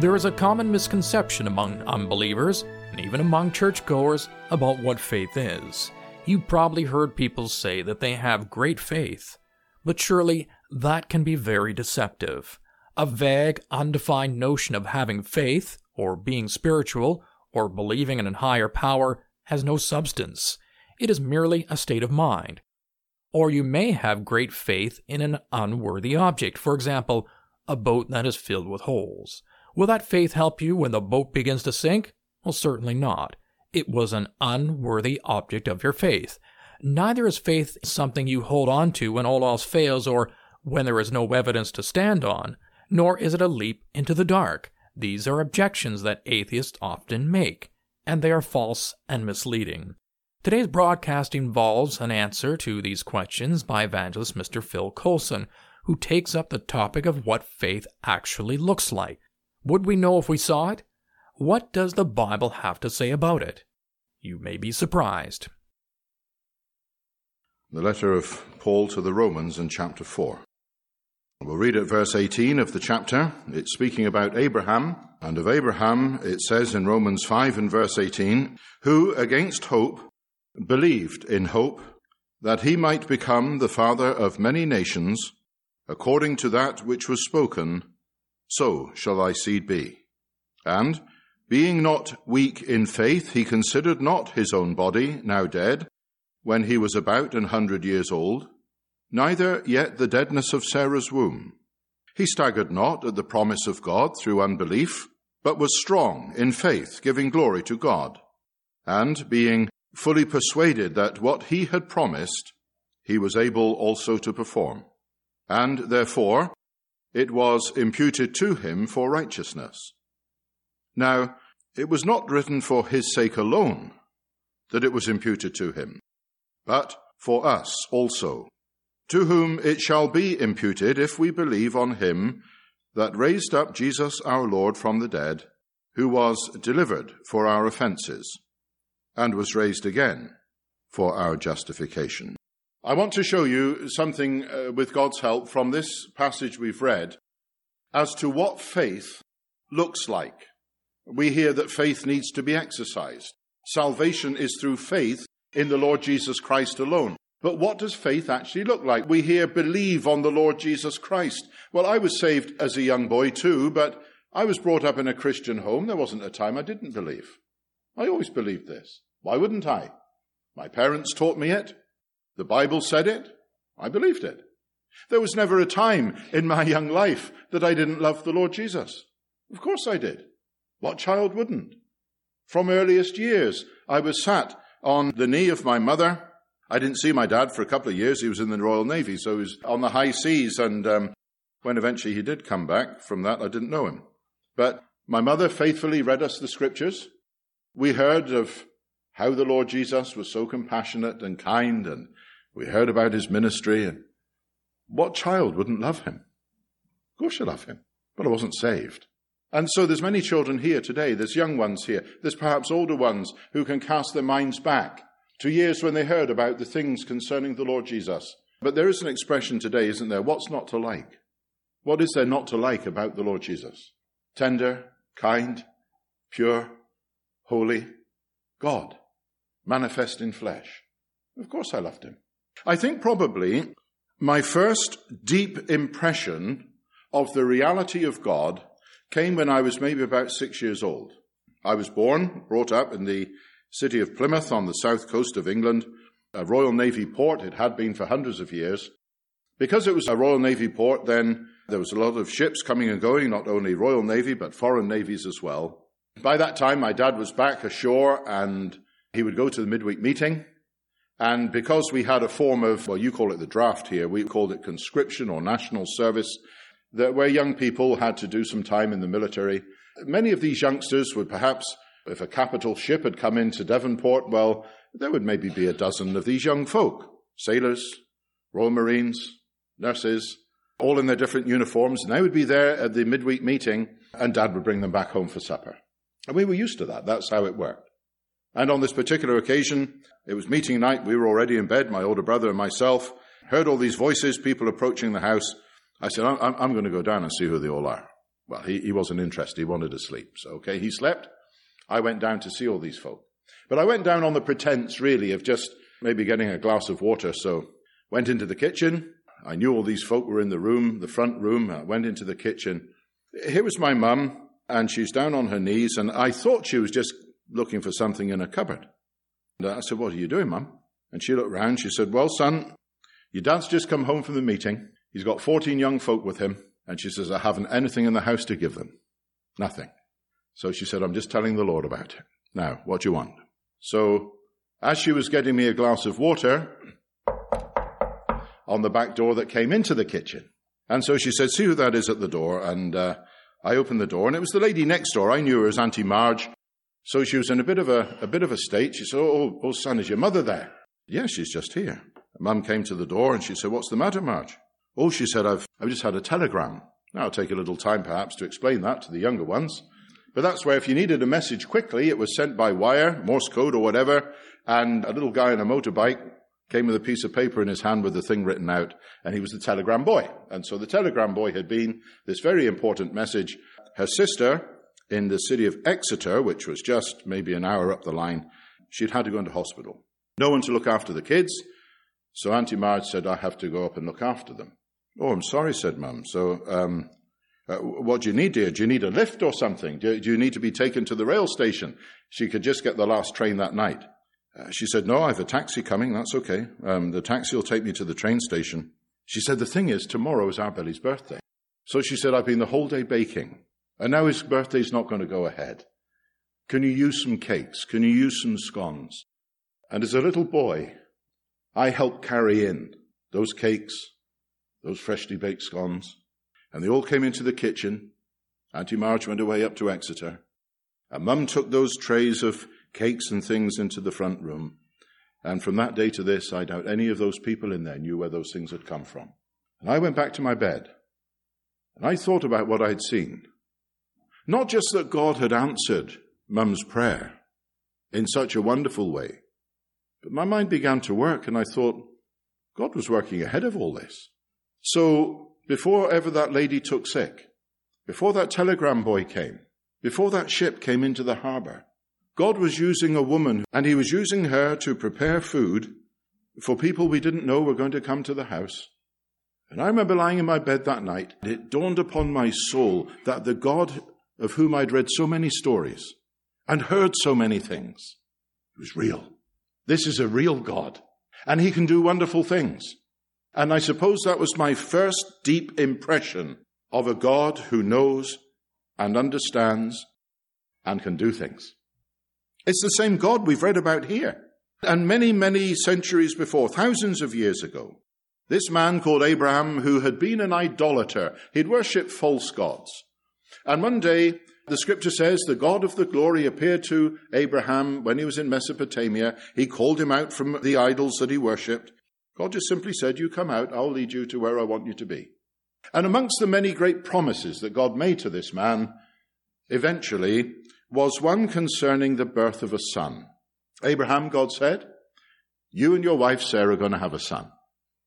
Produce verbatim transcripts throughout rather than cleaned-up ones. There is a common misconception among unbelievers, and even among churchgoers, about what faith is. You probably heard people say that they have great faith, but surely that can be very deceptive. A vague, undefined notion of having faith, or being spiritual, or believing in a higher power has no substance. It is merely a state of mind. Or you may have great faith in an unworthy object, for example, a boat that is filled with holes. Will that faith help you when the boat begins to sink? Well, certainly not. It was an unworthy object of your faith. Neither is faith something you hold on to when all else fails or when there is no evidence to stand on, nor is it a leap into the dark. These are objections that atheists often make, and they are false and misleading. Today's broadcast involves an answer to these questions by evangelist Mister Phil Coulson, who takes up the topic of what faith actually looks like. Would we know if we saw it? What does the Bible have to say about it? You may be surprised. The letter of Paul to the Romans in chapter four. We'll read at verse eighteen of the chapter. It's speaking about Abraham, and of Abraham it says in Romans five and verse eighteen, who against hope believed in hope that he might become the father of many nations, according to that which was spoken, so shall thy seed be. And, being not weak in faith, he considered not his own body, now dead, when he was about an hundred years old, neither yet the deadness of Sarah's womb. He staggered not at the promise of God through unbelief, but was strong in faith, giving glory to God, and being fully persuaded that what he had promised, he was able also to perform. And, therefore, it was imputed to him for righteousness. Now, it was not written for his sake alone that it was imputed to him, but for us also, to whom it shall be imputed if we believe on him that raised up Jesus our Lord from the dead, who was delivered for our offences, and was raised again for our justification. I want to show you something, uh, with God's help, from this passage we've read, as to what faith looks like. We hear that faith needs to be exercised. Salvation is through faith in the Lord Jesus Christ alone. But what does faith actually look like? We hear, believe on the Lord Jesus Christ. Well, I was saved as a young boy too, but I was brought up in a Christian home. There wasn't a time I didn't believe. I always believed this. Why wouldn't I? My parents taught me it. The Bible said it. I believed it. There was never a time in my young life that I didn't love the Lord Jesus. Of course I did. What child wouldn't? From earliest years, I was sat on the knee of my mother. I didn't see my dad for a couple of years. He was in the Royal Navy, so he was on the high seas. And um, when eventually he did come back from that, I didn't know him. But my mother faithfully read us the scriptures. We heard of how the Lord Jesus was so compassionate and kind, and we heard about his ministry, and what child wouldn't love him? Of course I love him, but I wasn't saved. And so there's many children here today, there's young ones here, there's perhaps older ones who can cast their minds back to years when they heard about the things concerning the Lord Jesus. But there is an expression today, isn't there? What's not to like? What is there not to like about the Lord Jesus? Tender, kind, pure, holy, God, manifest in flesh. Of course I loved him. I think probably my first deep impression of the reality of God came when I was maybe about six years old. I was born, brought up in the city of Plymouth on the south coast of England, a Royal Navy port. It had been for hundreds of years. Because it was a Royal Navy port, then there was a lot of ships coming and going, not only Royal Navy, but foreign navies as well. By that time, my dad was back ashore, and he would go to the midweek meeting. And because we had a form of, well, you call it the draft here, we called it conscription or national service, that where young people had to do some time in the military. Many of these youngsters would perhaps, if a capital ship had come into Devonport, well, there would maybe be a dozen of these young folk, sailors, Royal Marines, nurses, all in their different uniforms, and they would be there at the midweek meeting, and Dad would bring them back home for supper. And we were used to that. That's how it worked. And on this particular occasion, it was meeting night. We were already in bed, my older brother and myself. Heard all these voices, people approaching the house. I said, I'm, I'm going to go down and see who they all are. Well, he, he wasn't interested. He wanted to sleep. So, okay, he slept. I went down to see all these folk. But I went down on the pretense, really, of just maybe getting a glass of water. So went into the kitchen. I knew all these folk were in the room, the front room. I went into the kitchen. Here was my mum, and she's down on her knees, and I thought she was just looking for something in a cupboard. And I said, what are you doing, Mum? And she looked round. She said, well, son, your dad's just come home from the meeting. He's got fourteen young folk with him. And she says, I haven't anything in the house to give them. Nothing. So she said, I'm just telling the Lord about it. Now, what do you want? So as she was getting me a glass of water, on the back door that came into the kitchen. And so she said, see who that is at the door. And uh, I opened the door, and it was the lady next door. I knew her as Auntie Marge. So she was in a bit of a, a bit of a state. She said, oh, oh, son, is your mother there? Yes, yeah, she's just here. Mum came to the door, and she said, what's the matter, Marge? Oh, she said, I've, I've just had a telegram. Now, it'll take a little time, perhaps, to explain that to the younger ones. But that's where if you needed a message quickly, it was sent by wire, Morse code or whatever, and a little guy on a motorbike came with a piece of paper in his hand with the thing written out, and he was the telegram boy. And so the telegram boy had been this very important message. Her sister, in the city of Exeter, which was just maybe an hour up the line, she'd had to go into hospital. No one to look after the kids. So Auntie Marge said, I have to go up and look after them. Oh, I'm sorry, said Mum. So um, uh, what do you need, dear? Do you need a lift or something? Do you, do you need to be taken to the rail station? She could just get the last train that night. Uh, she said, no, I have a taxi coming. That's okay. Um, the taxi will take me to the train station. She said, the thing is, tomorrow is Arbella's birthday. So she said, I've been the whole day baking, and now his birthday's not going to go ahead. Can you use some cakes? Can you use some scones? And as a little boy, I helped carry in those cakes, those freshly baked scones. And they all came into the kitchen. Auntie Marge went away up to Exeter. And Mum took those trays of cakes and things into the front room. And from that day to this, I doubt any of those people in there knew where those things had come from. And I went back to my bed, and I thought about what I had seen. Not just that God had answered Mum's prayer in such a wonderful way, but my mind began to work, and I thought, God was working ahead of all this. So before ever that lady took sick, before that telegram boy came, before that ship came into the harbour, God was using a woman, and he was using her to prepare food for people we didn't know were going to come to the house. And I remember lying in my bed that night, and it dawned upon my soul that the God of whom I'd read so many stories and heard so many things, he was real. This is a real God, and he can do wonderful things. And I suppose that was my first deep impression of a God who knows and understands and can do things. It's the same God we've read about here. And many, many centuries before, thousands of years ago, this man called Abraham, who had been an idolater, he'd worshipped false gods. And one day, the scripture says, the God of the glory appeared to Abraham when he was in Mesopotamia. He called him out from the idols that he worshipped. God just simply said, you come out, I'll lead you to where I want you to be. And amongst the many great promises that God made to this man, eventually, was one concerning the birth of a son. Abraham, God said, you and your wife Sarah are going to have a son.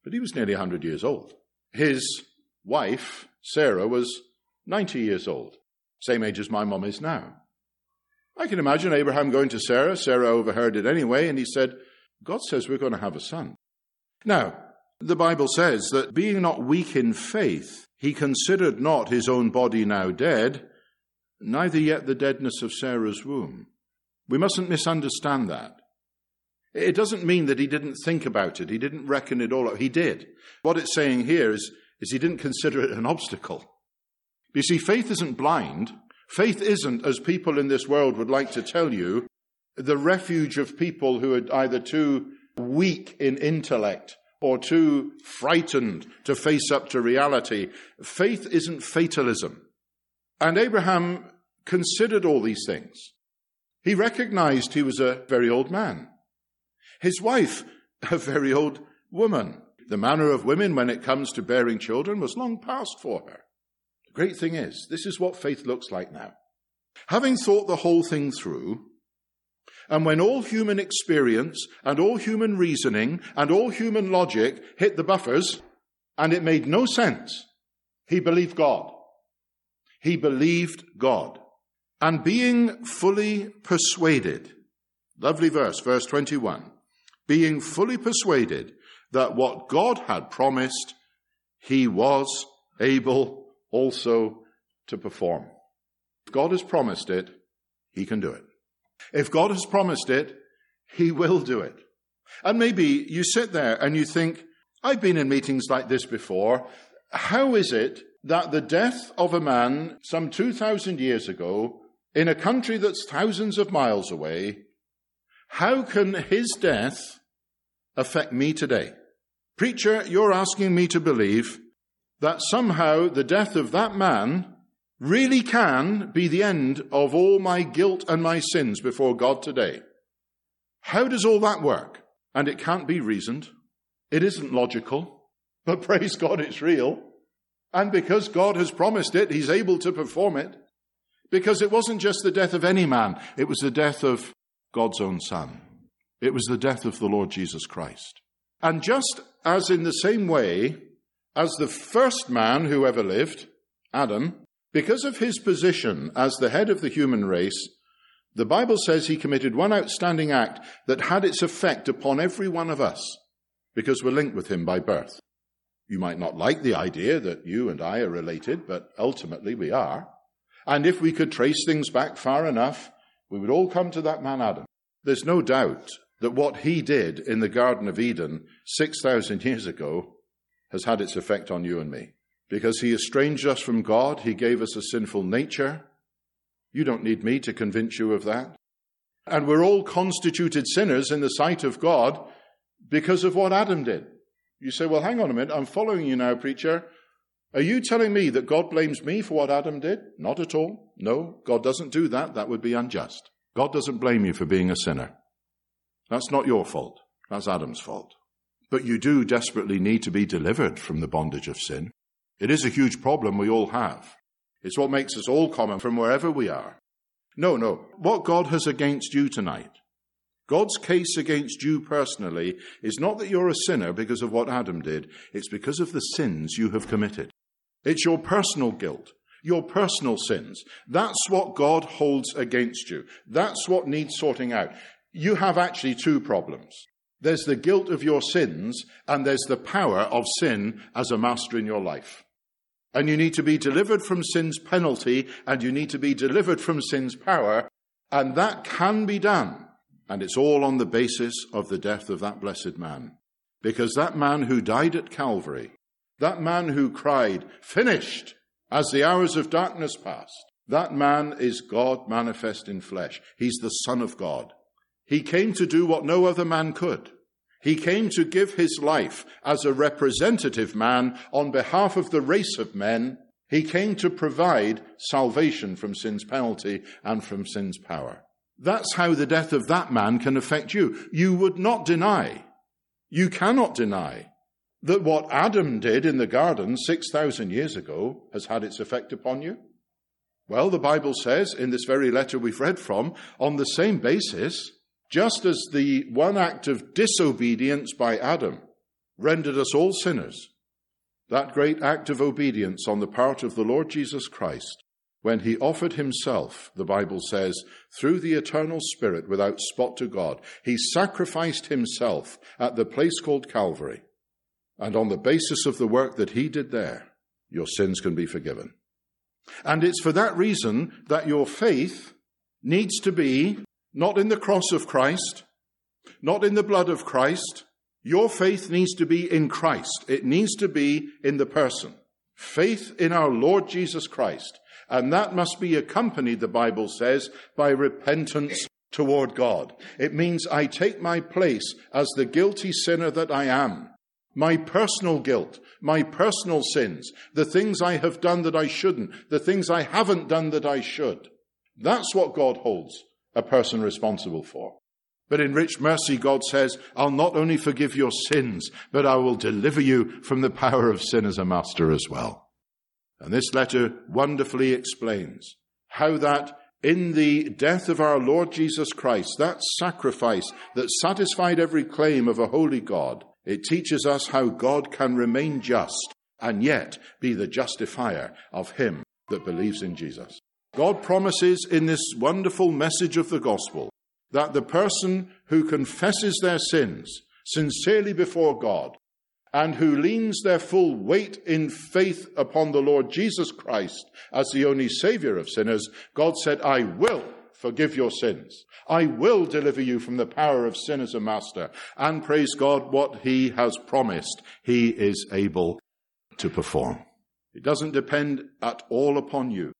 But he was nearly one hundred years old. His wife, Sarah, was ninety years old, same age as my mom is now. I can imagine Abraham going to Sarah. Sarah overheard it anyway, and he said, God says we're going to have a son. Now, the Bible says that being not weak in faith, he considered not his own body now dead, neither yet the deadness of Sarah's womb. We mustn't misunderstand that. It doesn't mean that he didn't think about it. He didn't reckon it all up. He did. What it's saying here is, is he didn't consider it an obstacle. You see, faith isn't blind. Faith isn't, as people in this world would like to tell you, the refuge of people who are either too weak in intellect or too frightened to face up to reality. Faith isn't fatalism. And Abraham considered all these things. He recognized he was a very old man. His wife, a very old woman. The manner of women when it comes to bearing children was long past for her. The great thing is, this is what faith looks like now. Having thought the whole thing through, and when all human experience and all human reasoning and all human logic hit the buffers, and it made no sense, he believed God. He believed God. And being fully persuaded, lovely verse, verse twenty-one, being fully persuaded that what God had promised, he was able also to perform. If God has promised it, he can do it. If God has promised it, he will do it. And maybe you sit there and you think, I've been in meetings like this before. How is it that the death of a man some two thousand years ago in a country that's thousands of miles away, how can his death affect me today? Preacher, you're asking me to believe that somehow the death of that man really can be the end of all my guilt and my sins before God today. How does all that work? And it can't be reasoned. It isn't logical. But praise God, it's real. And because God has promised it, he's able to perform it. Because it wasn't just the death of any man. It was the death of God's own Son. It was the death of the Lord Jesus Christ. And just as in the same way as the first man who ever lived, Adam, because of his position as the head of the human race, the Bible says he committed one outstanding act that had its effect upon every one of us, because we're linked with him by birth. You might not like the idea that you and I are related, but ultimately we are. And if we could trace things back far enough, we would all come to that man Adam. There's no doubt that what he did in the Garden of Eden six thousand years ago has had its effect on you and me. Because he estranged us from God, he gave us a sinful nature. You don't need me to convince you of that. And we're all constituted sinners in the sight of God because of what Adam did. You say, well, hang on a minute, I'm following you now, preacher. Are you telling me that God blames me for what Adam did? Not at all. No, God doesn't do that. That would be unjust. God doesn't blame you for being a sinner. That's not your fault. That's Adam's fault. But you do desperately need to be delivered from the bondage of sin. It is a huge problem we all have. It's what makes us all common from wherever we are. No, no. What God has against you tonight, God's case against you personally, is not that you're a sinner because of what Adam did. It's because of the sins you have committed. It's your personal guilt, your personal sins. That's what God holds against you. That's what needs sorting out. You have actually two problems. There's the guilt of your sins, and there's the power of sin as a master in your life. And you need to be delivered from sin's penalty, and you need to be delivered from sin's power, and that can be done. And it's all on the basis of the death of that blessed man. Because that man who died at Calvary, that man who cried, "Finished," as the hours of darkness passed, that man is God manifest in flesh. He's the Son of God. He came to do what no other man could. He came to give his life as a representative man on behalf of the race of men. He came to provide salvation from sin's penalty and from sin's power. That's how the death of that man can affect you. You would not deny, you cannot deny, that what Adam did in the garden six thousand years ago has had its effect upon you? Well, the Bible says, in this very letter we've read from, on the same basis, just as the one act of disobedience by Adam rendered us all sinners, that great act of obedience on the part of the Lord Jesus Christ, when he offered himself, the Bible says, through the eternal Spirit without spot to God, he sacrificed himself at the place called Calvary. And on the basis of the work that he did there, your sins can be forgiven. And it's for that reason that your faith needs to be not in the cross of Christ, not in the blood of Christ. Your faith needs to be in Christ. It needs to be in the person. Faith in our Lord Jesus Christ. And that must be accompanied, the Bible says, by repentance toward God. It means I take my place as the guilty sinner that I am. My personal guilt, my personal sins, the things I have done that I shouldn't, the things I haven't done that I should. That's what God holds a person responsible for. But in rich mercy, God says, I'll not only forgive your sins, but I will deliver you from the power of sin as a master as well. And this letter wonderfully explains how that in the death of our Lord Jesus Christ, that sacrifice that satisfied every claim of a holy God, it teaches us how God can remain just and yet be the justifier of him that believes in Jesus. God promises in this wonderful message of the gospel that the person who confesses their sins sincerely before God and who leans their full weight in faith upon the Lord Jesus Christ as the only Savior of sinners, God said, I will forgive your sins. I will deliver you from the power of sin as a master. And praise God, what he has promised, he is able to perform. It doesn't depend at all upon you.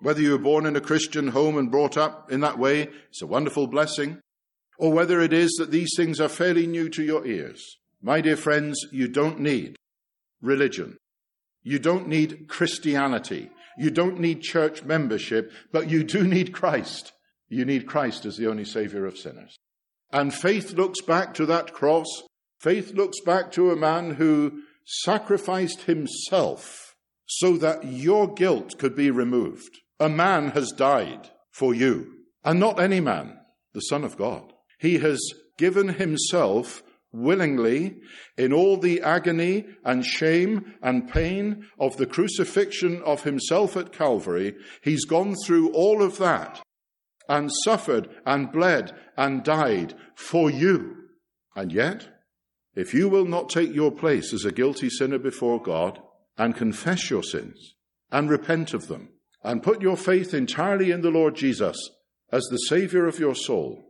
Whether you were born in a Christian home and brought up in that way, it's a wonderful blessing, or whether it is that these things are fairly new to your ears. My dear friends, you don't need religion. You don't need Christianity. You don't need church membership, but you do need Christ. You need Christ as the only Savior of sinners. And faith looks back to that cross. Faith looks back to a man who sacrificed himself so that your guilt could be removed. A man has died for you, and not any man, the Son of God. He has given himself willingly, in all the agony and shame and pain of the crucifixion of himself at Calvary. He's gone through all of that and suffered and bled and died for you. And yet, if you will not take your place as a guilty sinner before God and confess your sins and repent of them and put your faith entirely in the Lord Jesus as the Savior of your soul,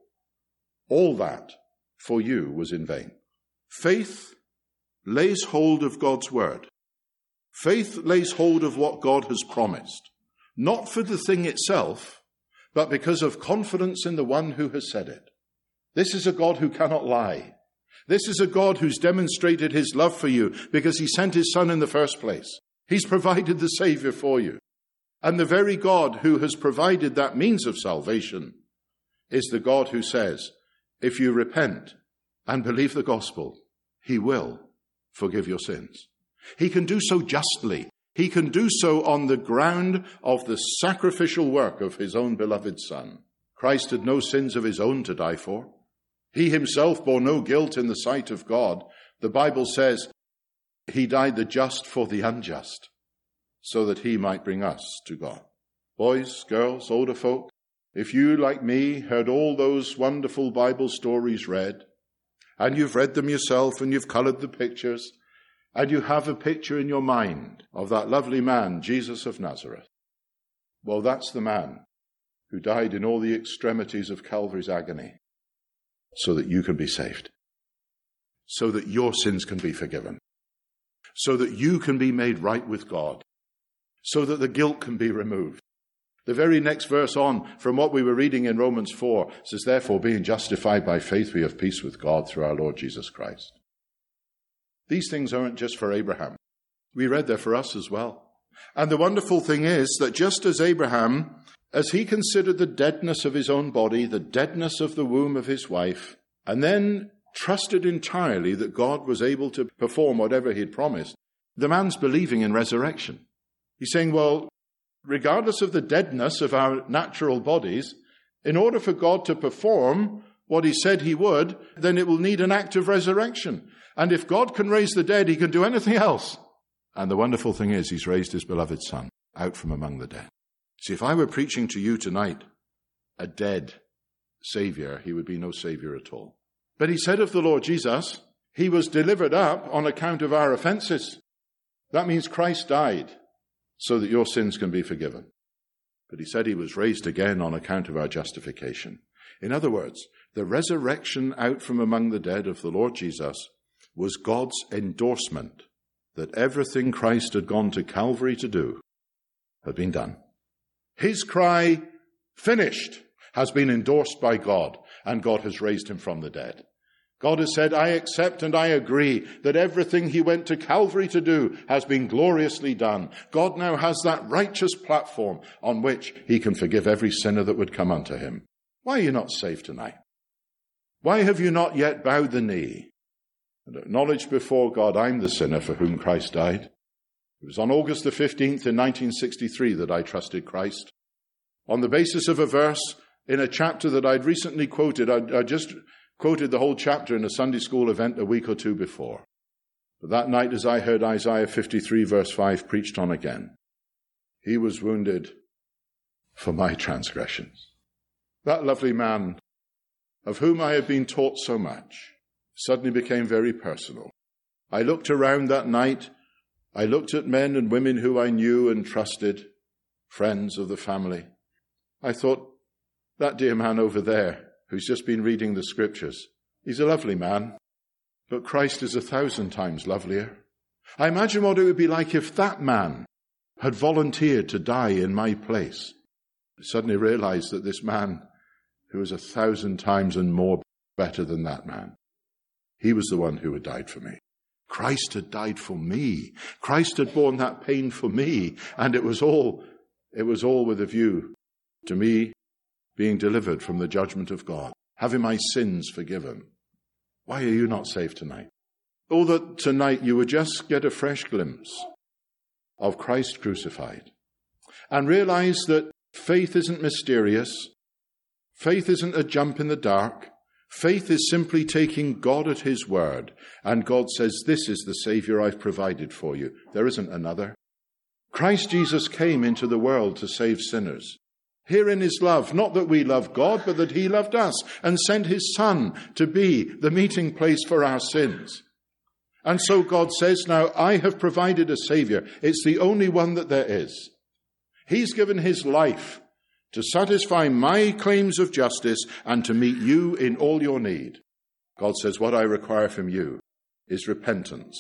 all that for you was in vain. Faith lays hold of God's word. Faith lays hold of what God has promised, not for the thing itself, but because of confidence in the one who has said it. This is a God who cannot lie. This is a God who's demonstrated his love for you because he sent his Son in the first place. He's provided the Savior for you. And the very God who has provided that means of salvation is the God who says, if you repent and believe the gospel, he will forgive your sins. He can do so justly. He can do so on the ground of the sacrificial work of his own beloved Son. Christ had no sins of his own to die for. He himself bore no guilt in the sight of God. The Bible says he died the just for the unjust, so that he might bring us to God. Boys, girls, older folk, if you, like me, heard all those wonderful Bible stories read, and you've read them yourself, and you've coloured the pictures, and you have a picture in your mind of that lovely man, Jesus of Nazareth, well, that's the man who died in all the extremities of Calvary's agony so that you can be saved, so that your sins can be forgiven, so that you can be made right with God, so that the guilt can be removed. The very next verse on from what we were reading in Romans four says, therefore, being justified by faith, we have peace with God through our Lord Jesus Christ. These things aren't just for Abraham. We read they're for us as well. And the wonderful thing is that just as Abraham, as he considered the deadness of his own body, the deadness of the womb of his wife, and then trusted entirely that God was able to perform whatever he had promised, the man's believing in resurrection. He's saying, well, regardless of the deadness of our natural bodies, in order for God to perform what he said he would, then it will need an act of resurrection. And if God can raise the dead, he can do anything else. And the wonderful thing is, he's raised his beloved Son out from among the dead. See, if I were preaching to you tonight a dead Savior, he would be no Savior at all. But he said of the Lord Jesus, he was delivered up on account of our offenses. That means Christ died so that your sins can be forgiven. But he said he was raised again on account of our justification. In other words, the resurrection out from among the dead of the Lord Jesus was God's endorsement that everything Christ had gone to Calvary to do had been done. His cry, finished, has been endorsed by God, and God has raised him from the dead. God has said, I accept and I agree that everything he went to Calvary to do has been gloriously done. God now has that righteous platform on which he can forgive every sinner that would come unto him. Why are you not saved tonight? Why have you not yet bowed the knee and acknowledged before God, I'm the sinner for whom Christ died? It was on August the fifteenth in nineteen sixty-three that I trusted Christ. On the basis of a verse in a chapter that I'd recently quoted, I, I just... quoted the whole chapter in a Sunday school event a week or two before. But that night, as I heard Isaiah fifty-three verse five preached on again, he was wounded for my transgressions. That lovely man, of whom I had been taught so much, suddenly became very personal. I looked around that night. I looked at men and women who I knew and trusted, friends of the family. I thought, that dear man over there, who's just been reading the scriptures, he's a lovely man, but Christ is a thousand times lovelier. I imagine what it would be like if that man had volunteered to die in my place. I suddenly realized that this man, who was a thousand times and more better than that man, he was the one who had died for me. Christ had died for me. Christ had borne that pain for me, and it was all, it was all with a view to me being delivered from the judgment of God, having my sins forgiven. Why are you not saved tonight? Oh, that tonight you would just get a fresh glimpse of Christ crucified and realize that faith isn't mysterious. Faith isn't a jump in the dark. Faith is simply taking God at his word, and God says, this is the Savior I've provided for you. There isn't another. Christ Jesus came into the world to save sinners. Herein is love, not that we love God, but that he loved us and sent his Son to be the meeting place for our sins. And so God says, now I have provided a Savior. It's the only one that there is. He's given his life to satisfy my claims of justice and to meet you in all your need. God says, what I require from you is repentance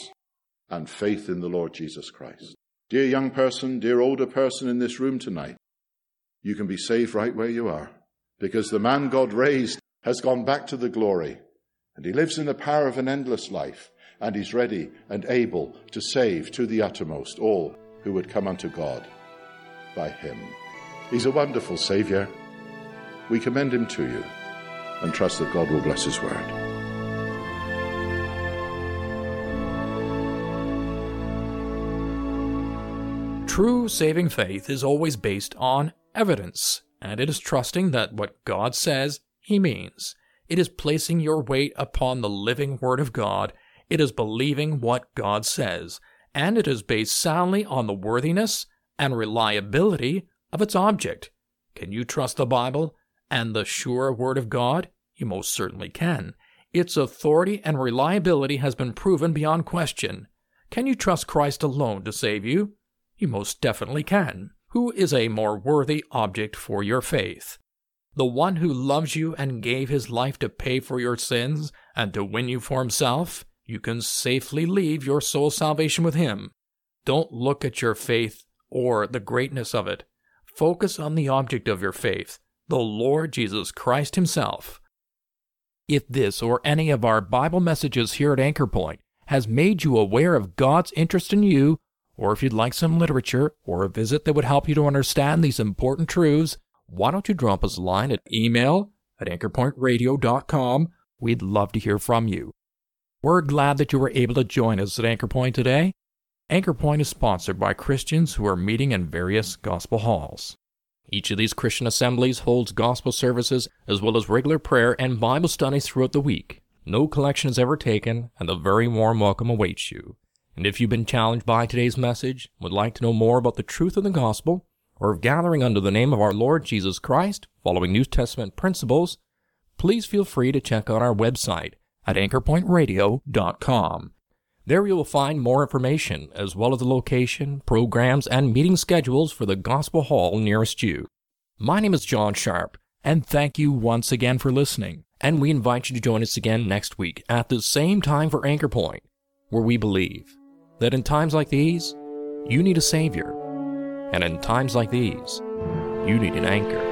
and faith in the Lord Jesus Christ. Dear young person, dear older person in this room tonight, you can be saved right where you are, because the man God raised has gone back to the glory, and he lives in the power of an endless life, and he's ready and able to save to the uttermost all who would come unto God by him. He's a wonderful Savior. We commend him to you and trust that God will bless his word. True saving faith is always based on evidence, and it is trusting that what God says, he means. It is placing your weight upon the living Word of God. It is believing what God says, and it is based soundly on the worthiness and reliability of its object. Can you trust the Bible and the sure Word of God? You most certainly can. Its authority and reliability has been proven beyond question. Can you trust Christ alone to save you? You most definitely can. Who is a more worthy object for your faith? The one who loves you and gave his life to pay for your sins and to win you for himself? You can safely leave your soul salvation with him. Don't look at your faith or the greatness of it. Focus on the object of your faith, the Lord Jesus Christ himself. If this or any of our Bible messages here at Anchor Point has made you aware of God's interest in you, or if you'd like some literature or a visit that would help you to understand these important truths, why don't you drop us a line at email at anchor point radio dot com. We'd love to hear from you. We're glad that you were able to join us at Anchor Point today. Anchor Point is sponsored by Christians who are meeting in various gospel halls. Each of these Christian assemblies holds gospel services as well as regular prayer and Bible studies throughout the week. No collection is ever taken, and a very warm welcome awaits you. And if you've been challenged by today's message, would like to know more about the truth of the gospel, or of gathering under the name of our Lord Jesus Christ, following New Testament principles, please feel free to check out our website at anchor point radio dot com. There you will find more information, as well as the location, programs, and meeting schedules for the gospel hall nearest you. My name is John Sharp, and thank you once again for listening. And we invite you to join us again next week at the same time for Anchor Point, where we believe that in times like these, you need a Savior, and in times like these, you need an anchor.